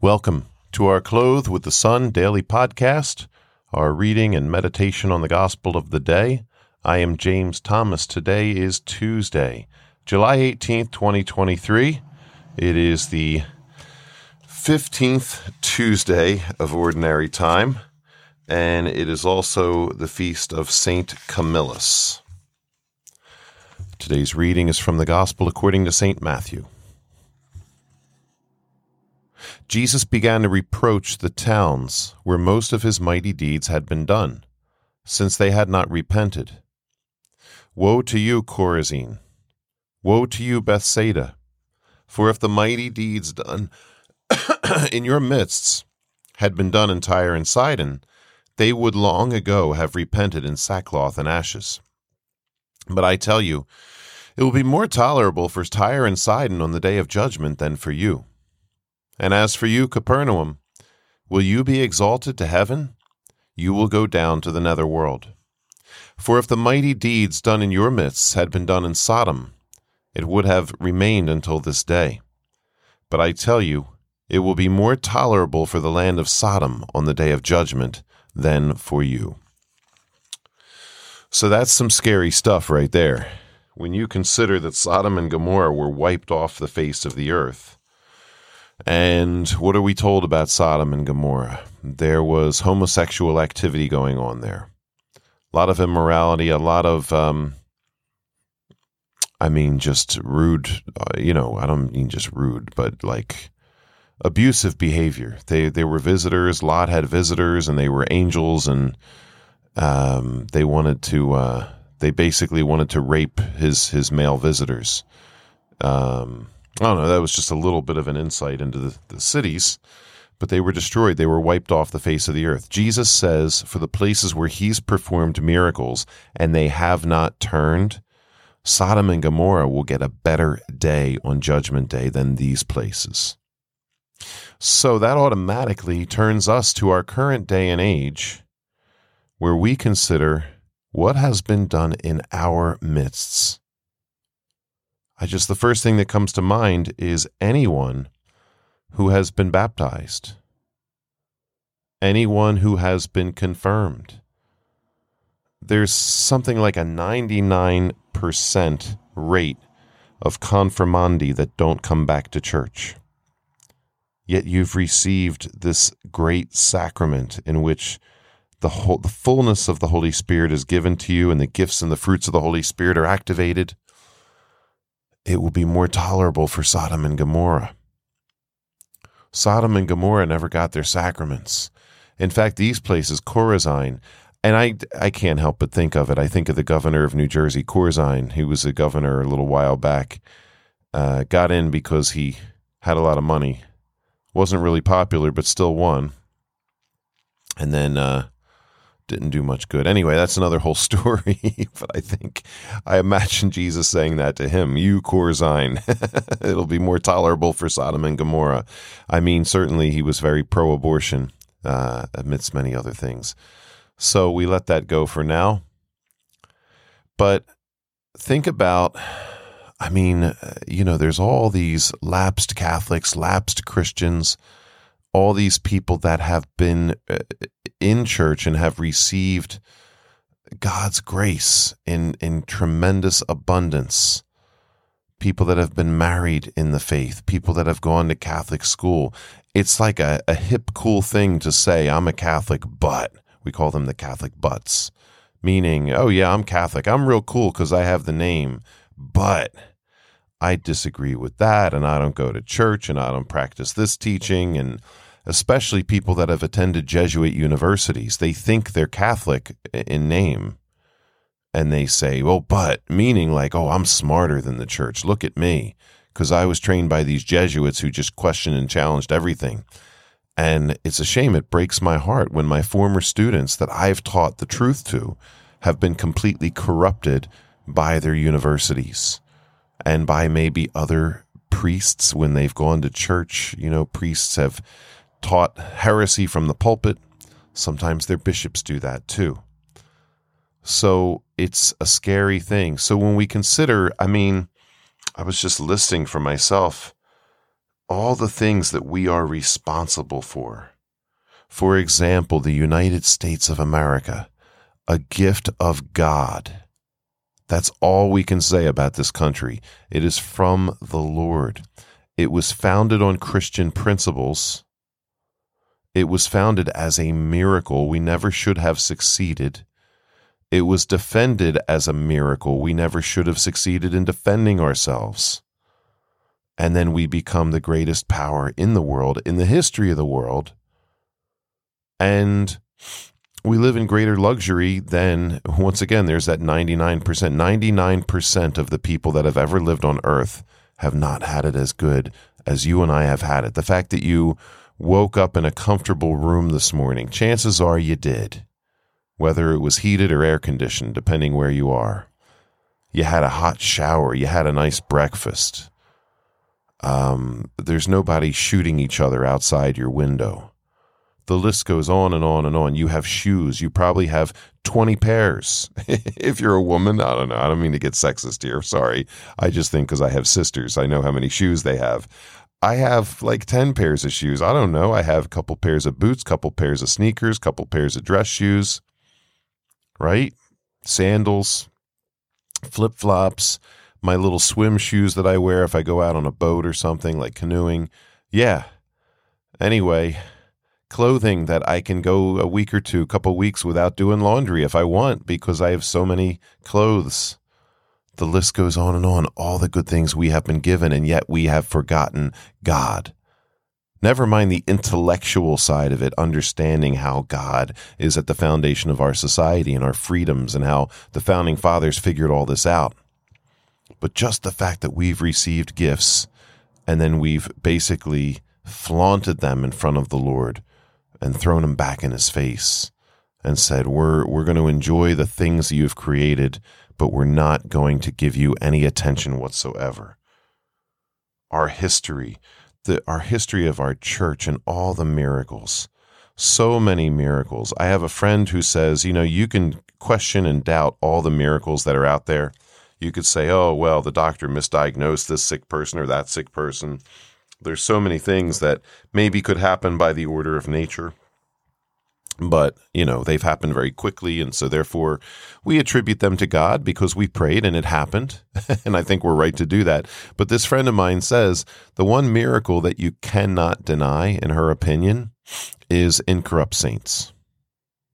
Welcome to our Clothed with the Sun daily podcast, our reading and meditation on the Gospel of the day. I am James Thomas. Today is Tuesday, July 18th, 2023. It is the 15th Tuesday of Ordinary Time, and it is also the feast of St. Camillus. Today's reading is from the Gospel according to St. Matthew. Jesus began to reproach the towns where most of his mighty deeds had been done, since they had not repented. Woe to you, Chorazin! Woe to you, Bethsaida! For if the mighty deeds done in your midst had been done in Tyre and Sidon, they would long ago have repented in sackcloth and ashes. But I tell you, it will be more tolerable for Tyre and Sidon on the day of judgment than for you. And as for you, Capernaum, will you be exalted to heaven? You will go down to the nether world. For if the mighty deeds done in your midst had been done in Sodom, it would have remained until this day. But I tell you, it will be more tolerable for the land of Sodom on the day of judgment than for you. So that's some scary stuff right there. When you consider that Sodom and Gomorrah were wiped off the face of the earth. And what are we told about Sodom and Gomorrah? There was homosexual activity going on there. A lot of immorality, a lot of, just rude, I don't mean just rude, but like abusive behavior. They were visitors. Lot had visitors and they were angels, and they wanted to, they basically wanted to rape his male visitors. I don't know, that was just a little bit of an insight into the cities, but they were destroyed. They were wiped off the face of the earth. Jesus says for the places where he's performed miracles and they have not turned, Sodom and Gomorrah will get a better day on Judgment Day than these places. So that automatically turns us to our current day and age where we consider what has been done in our midst. The first thing that comes to mind is anyone who has been baptized, anyone who has been confirmed. There's something like a 99% rate of confirmandi that don't come back to church. Yet you've received this great sacrament in which the fullness of the Holy Spirit is given to you and the gifts and the fruits of the Holy Spirit are activated. It will be more tolerable for Sodom and Gomorrah. Sodom and Gomorrah never got their sacraments. In fact, these places, Corzine, and I can't help but think of it. I think of the governor of New Jersey, Corzine, who was a governor a little while back, got in because he had a lot of money, wasn't really popular, but still won, and then didn't do much good. Anyway, that's another whole story, but I imagine Jesus saying that to him, you Corzine, it'll be more tolerable for Sodom and Gomorrah. Certainly he was very pro-abortion amidst many other things. So we let that go for now. But think about, there's all these lapsed Catholics, lapsed Christians, all these people that have been in church and have received God's grace in tremendous abundance, people that have been married in the faith, people that have gone to Catholic school. It's like a hip, cool thing to say, I'm a Catholic, but we call them the Catholic butts, meaning, oh yeah, I'm Catholic. I'm real cool because I have the name, but I disagree with that, and I don't go to church, and I don't practice this teaching, and especially people that have attended Jesuit universities. They think they're Catholic in name, and they say, well, but, meaning like, oh, I'm smarter than the church. Look at me, because I was trained by these Jesuits who just questioned and challenged everything. And it's a shame. It breaks my heart when my former students that I've taught the truth to have been completely corrupted by their universities. And by maybe other priests when they've gone to church. Priests have taught heresy from the pulpit. Sometimes their bishops do that too. So it's a scary thing. So when we consider, I was just listing for myself all the things that we are responsible for. For example, the United States of America, a gift of God. That's all we can say about this country. It is from the Lord. It was founded on Christian principles. It was founded as a miracle. We never should have succeeded. It was defended as a miracle. We never should have succeeded in defending ourselves. And then we become the greatest power in the world, in the history of the world. And we live in greater luxury than, once again, there's that 99%. 99% of the people that have ever lived on earth have not had it as good as you and I have had it. The fact that you woke up in a comfortable room this morning, chances are you did, whether it was heated or air conditioned, depending where you are. You had a hot shower. You had a nice breakfast. There's nobody shooting each other outside your window. The list goes on and on and on. You have shoes. You probably have 20 pairs. If you're a woman, I don't know. I don't mean to get sexist here. Sorry. I just think because I have sisters, I know how many shoes they have. I have like 10 pairs of shoes. I don't know. I have a couple pairs of boots, couple pairs of sneakers, couple pairs of dress shoes, right? Sandals, flip-flops, my little swim shoes that I wear if I go out on a boat or something like canoeing. Yeah. Anyway, clothing that I can go a week or two, a couple weeks without doing laundry if I want because I have so many clothes. The list goes on and on, all the good things we have been given, and yet we have forgotten God. Never mind the intellectual side of it, understanding how God is at the foundation of our society and our freedoms and how the founding fathers figured all this out. But just the fact that we've received gifts and then we've basically flaunted them in front of the Lord and thrown them back in his face and said, we're going to enjoy the things you've created, but we're not going to give you any attention whatsoever. Our history, our history of our church and all the miracles, so many miracles. I have a friend who says, you can question and doubt all the miracles that are out there. You could say, oh, well, the doctor misdiagnosed this sick person or that sick person. There's so many things that maybe could happen by the order of nature, but, they've happened very quickly, and so therefore we attribute them to God because we prayed and it happened, and I think we're right to do that. But this friend of mine says the one miracle that you cannot deny, in her opinion, is incorrupt saints.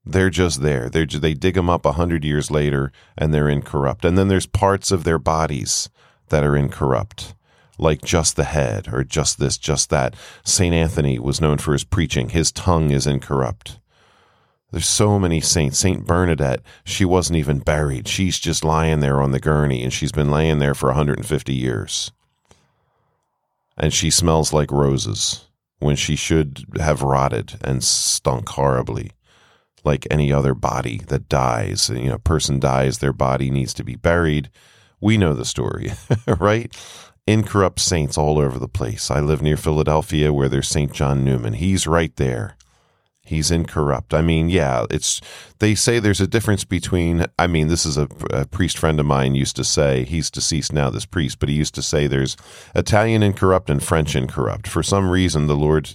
They're just there. They dig them up 100 years later, and they're incorrupt. And then there's parts of their bodies that are incorrupt, like just the head or just this, just that. St. Anthony was known for his preaching. His tongue is incorrupt. There's so many saints. St. Bernadette, she wasn't even buried. She's just lying there on the gurney, and she's been laying there for 150 years. And she smells like roses when she should have rotted and stunk horribly. Like any other body that dies, a person dies, their body needs to be buried. We know the story, right? Incorrupt saints all over the place. I live near Philadelphia where there's St. John Newman. He's right there. He's incorrupt. They say there's a difference between, this is a priest friend of mine used to say, he's deceased now, this priest, but he used to say there's Italian incorrupt and French incorrupt. For some reason, the Lord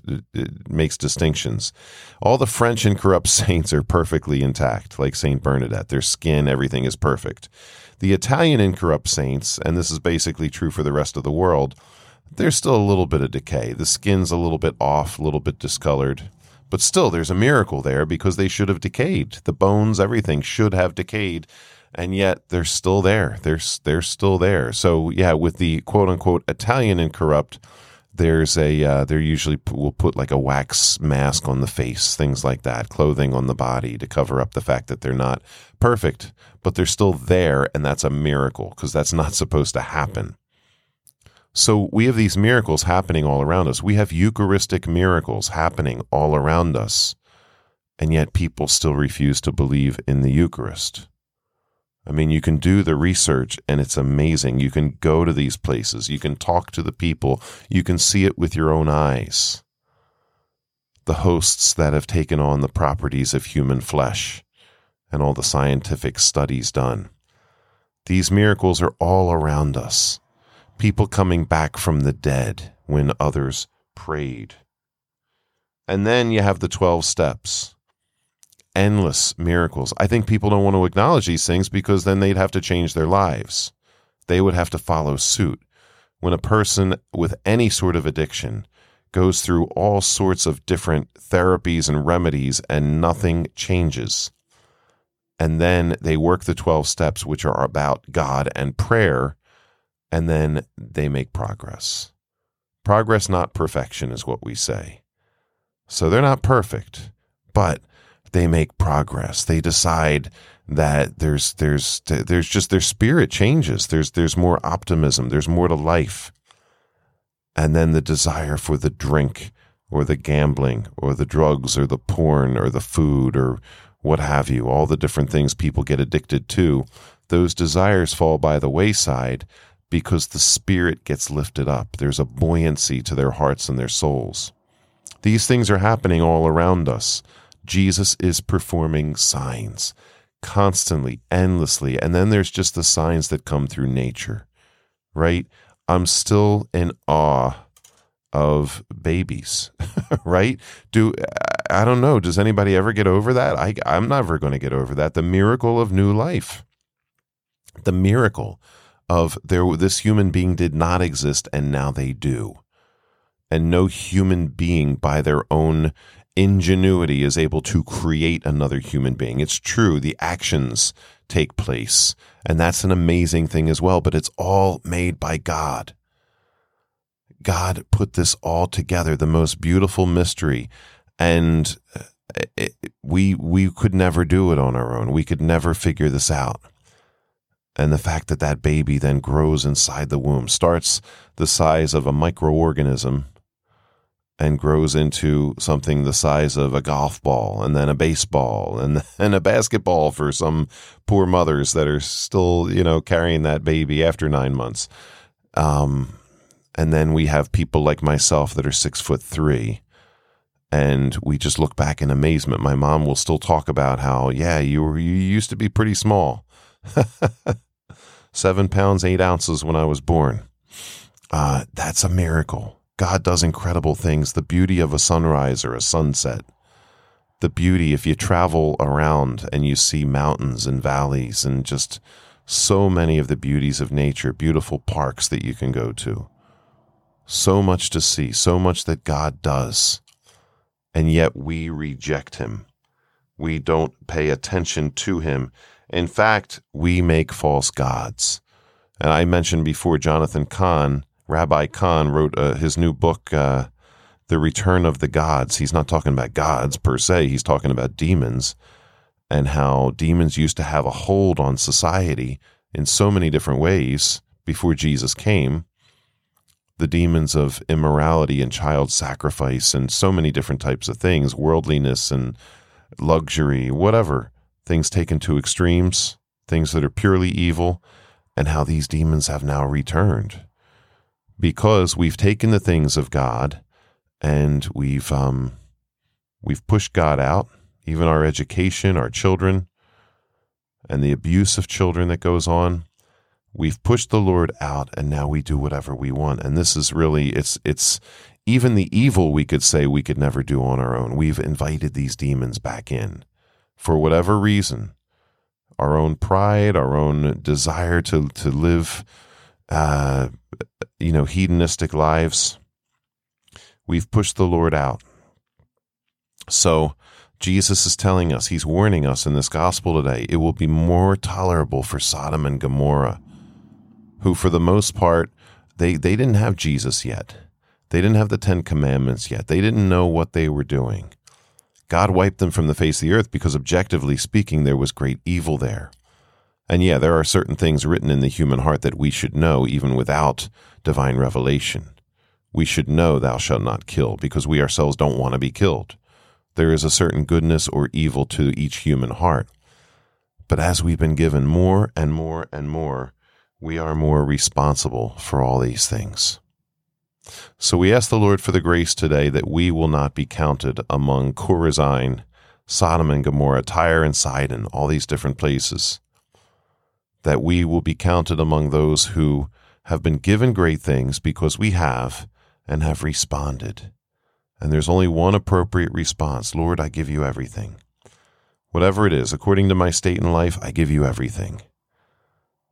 makes distinctions. All the French incorrupt saints are perfectly intact, like St. Bernadette. Their skin, everything is perfect. The Italian incorrupt saints, and this is basically true for the rest of the world, there's still a little bit of decay. The skin's a little bit off, a little bit discolored. But still, there's a miracle there because they should have decayed. The bones, everything should have decayed, and yet they're still there. They're still there. So yeah, with the quote-unquote Italian incorrupt, there's they're usually will put like a wax mask on the face, things like that, clothing on the body to cover up the fact that they're not perfect, but they're still there, and that's a miracle because that's not supposed to happen. So we have these miracles happening all around us. We have Eucharistic miracles happening all around us, and yet people still refuse to believe in the Eucharist. You can do the research, and it's amazing. You can go to these places. You can talk to the people. You can see it with your own eyes. The hosts that have taken on the properties of human flesh and all the scientific studies done. These miracles are all around us. People coming back from the dead. when others prayed. And then you have the 12 steps. Endless miracles. I think people don't want to acknowledge these things because then they'd have to change their lives. They would have to follow suit. When a person with any sort of addiction goes through all sorts of different therapies and remedies and nothing changes, and then they work the 12 steps, which are about God and prayer, and then they make progress. Progress, not perfection, is what we say. So they're not perfect, but they make progress. They decide that there's just their spirit changes. There's more optimism. There's more to life. And then the desire for the drink or the gambling or the drugs or the porn or the food or what have you, all the different things people get addicted to, those desires fall by the wayside because the spirit gets lifted up. There's a buoyancy to their hearts and their souls. These things are happening all around us. Jesus is performing signs constantly, endlessly. And then there's just the signs that come through nature, right? I'm still in awe of babies, right? I don't know. Does anybody ever get over that? I'm never going to get over that. The miracle of new life, the miracle of this human being did not exist and now they do. And no human being by their own ingenuity is able to create another human being. It's true, the actions take place, and that's an amazing thing as well, but it's all made by God. God put this all together, the most beautiful mystery, and we could never do it on our own. We could never figure this out. And the fact that that baby then grows inside the womb, starts the size of a microorganism, and grows into something the size of a golf ball and then a baseball and then a basketball for some poor mothers that are still, carrying that baby after 9 months. And then we have people like myself that are 6'3", and we just look back in amazement. My mom will still talk about how, you used to be pretty small, 7 pounds, 8 ounces when I was born. That's a miracle. God does incredible things, the beauty of a sunrise or a sunset, the beauty if you travel around and you see mountains and valleys and just so many of the beauties of nature, beautiful parks that you can go to. So much to see, so much that God does, and yet we reject him. We don't pay attention to him. In fact, we make false gods. And I mentioned before Rabbi Kahn wrote his new book, The Return of the Gods. He's not talking about gods per se. He's talking about demons and how demons used to have a hold on society in so many different ways before Jesus came. The demons of immorality and child sacrifice and so many different types of things, worldliness and luxury, whatever, things taken to extremes, things that are purely evil, and how these demons have now returned. Because we've taken the things of God and we've pushed God out, even our education, our children, and the abuse of children that goes on. We've pushed the Lord out, and now we do whatever we want. And this is really, it's even the evil we could say we could never do on our own. We've invited these demons back in for whatever reason, our own pride, our own desire to live hedonistic lives. We've pushed the Lord out. So Jesus is telling us, he's warning us in this gospel today, it will be more tolerable for Sodom and Gomorrah, who for the most part, they didn't have Jesus yet. They didn't have the 10 commandments yet. They didn't know what they were doing. God wiped them from the face of the earth because objectively speaking, there was great evil there. And yeah, there are certain things written in the human heart that we should know even without divine revelation. We should know thou shalt not kill because we ourselves don't want to be killed. There is a certain goodness or evil to each human heart. But as we've been given more and more and more, we are more responsible for all these things. So we ask the Lord for the grace today that we will not be counted among Chorazin, Sodom and Gomorrah, Tyre and Sidon, all these different places, that we will be counted among those who have been given great things because we have, and have responded. And there's only one appropriate response. Lord, I give you everything. Whatever it is, according to my state in life, I give you everything.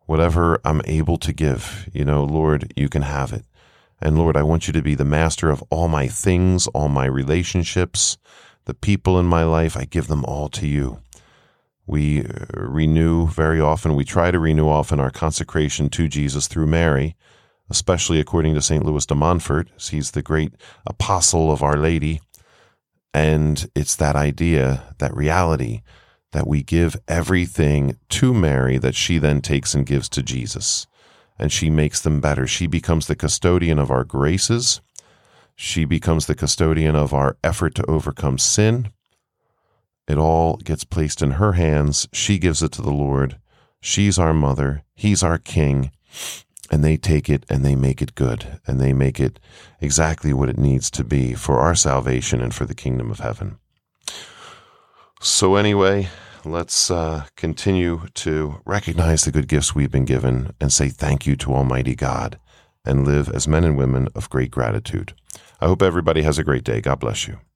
Whatever I'm able to give, Lord, you can have it. And Lord, I want you to be the master of all my things, all my relationships, the people in my life. I give them all to you. We renew very often. We try to renew often our consecration to Jesus through Mary, especially according to St. Louis de Montfort. He's the great apostle of Our Lady. And it's that idea, that reality, that we give everything to Mary that she then takes and gives to Jesus. And she makes them better. She becomes the custodian of our graces. She becomes the custodian of our effort to overcome sin. It all gets placed in her hands. She gives it to the Lord. She's our mother. He's our king. And they take it and they make it good. And they make it exactly what it needs to be for our salvation and for the kingdom of heaven. So anyway, let's continue to recognize the good gifts we've been given and say thank you to Almighty God and live as men and women of great gratitude. I hope everybody has a great day. God bless you.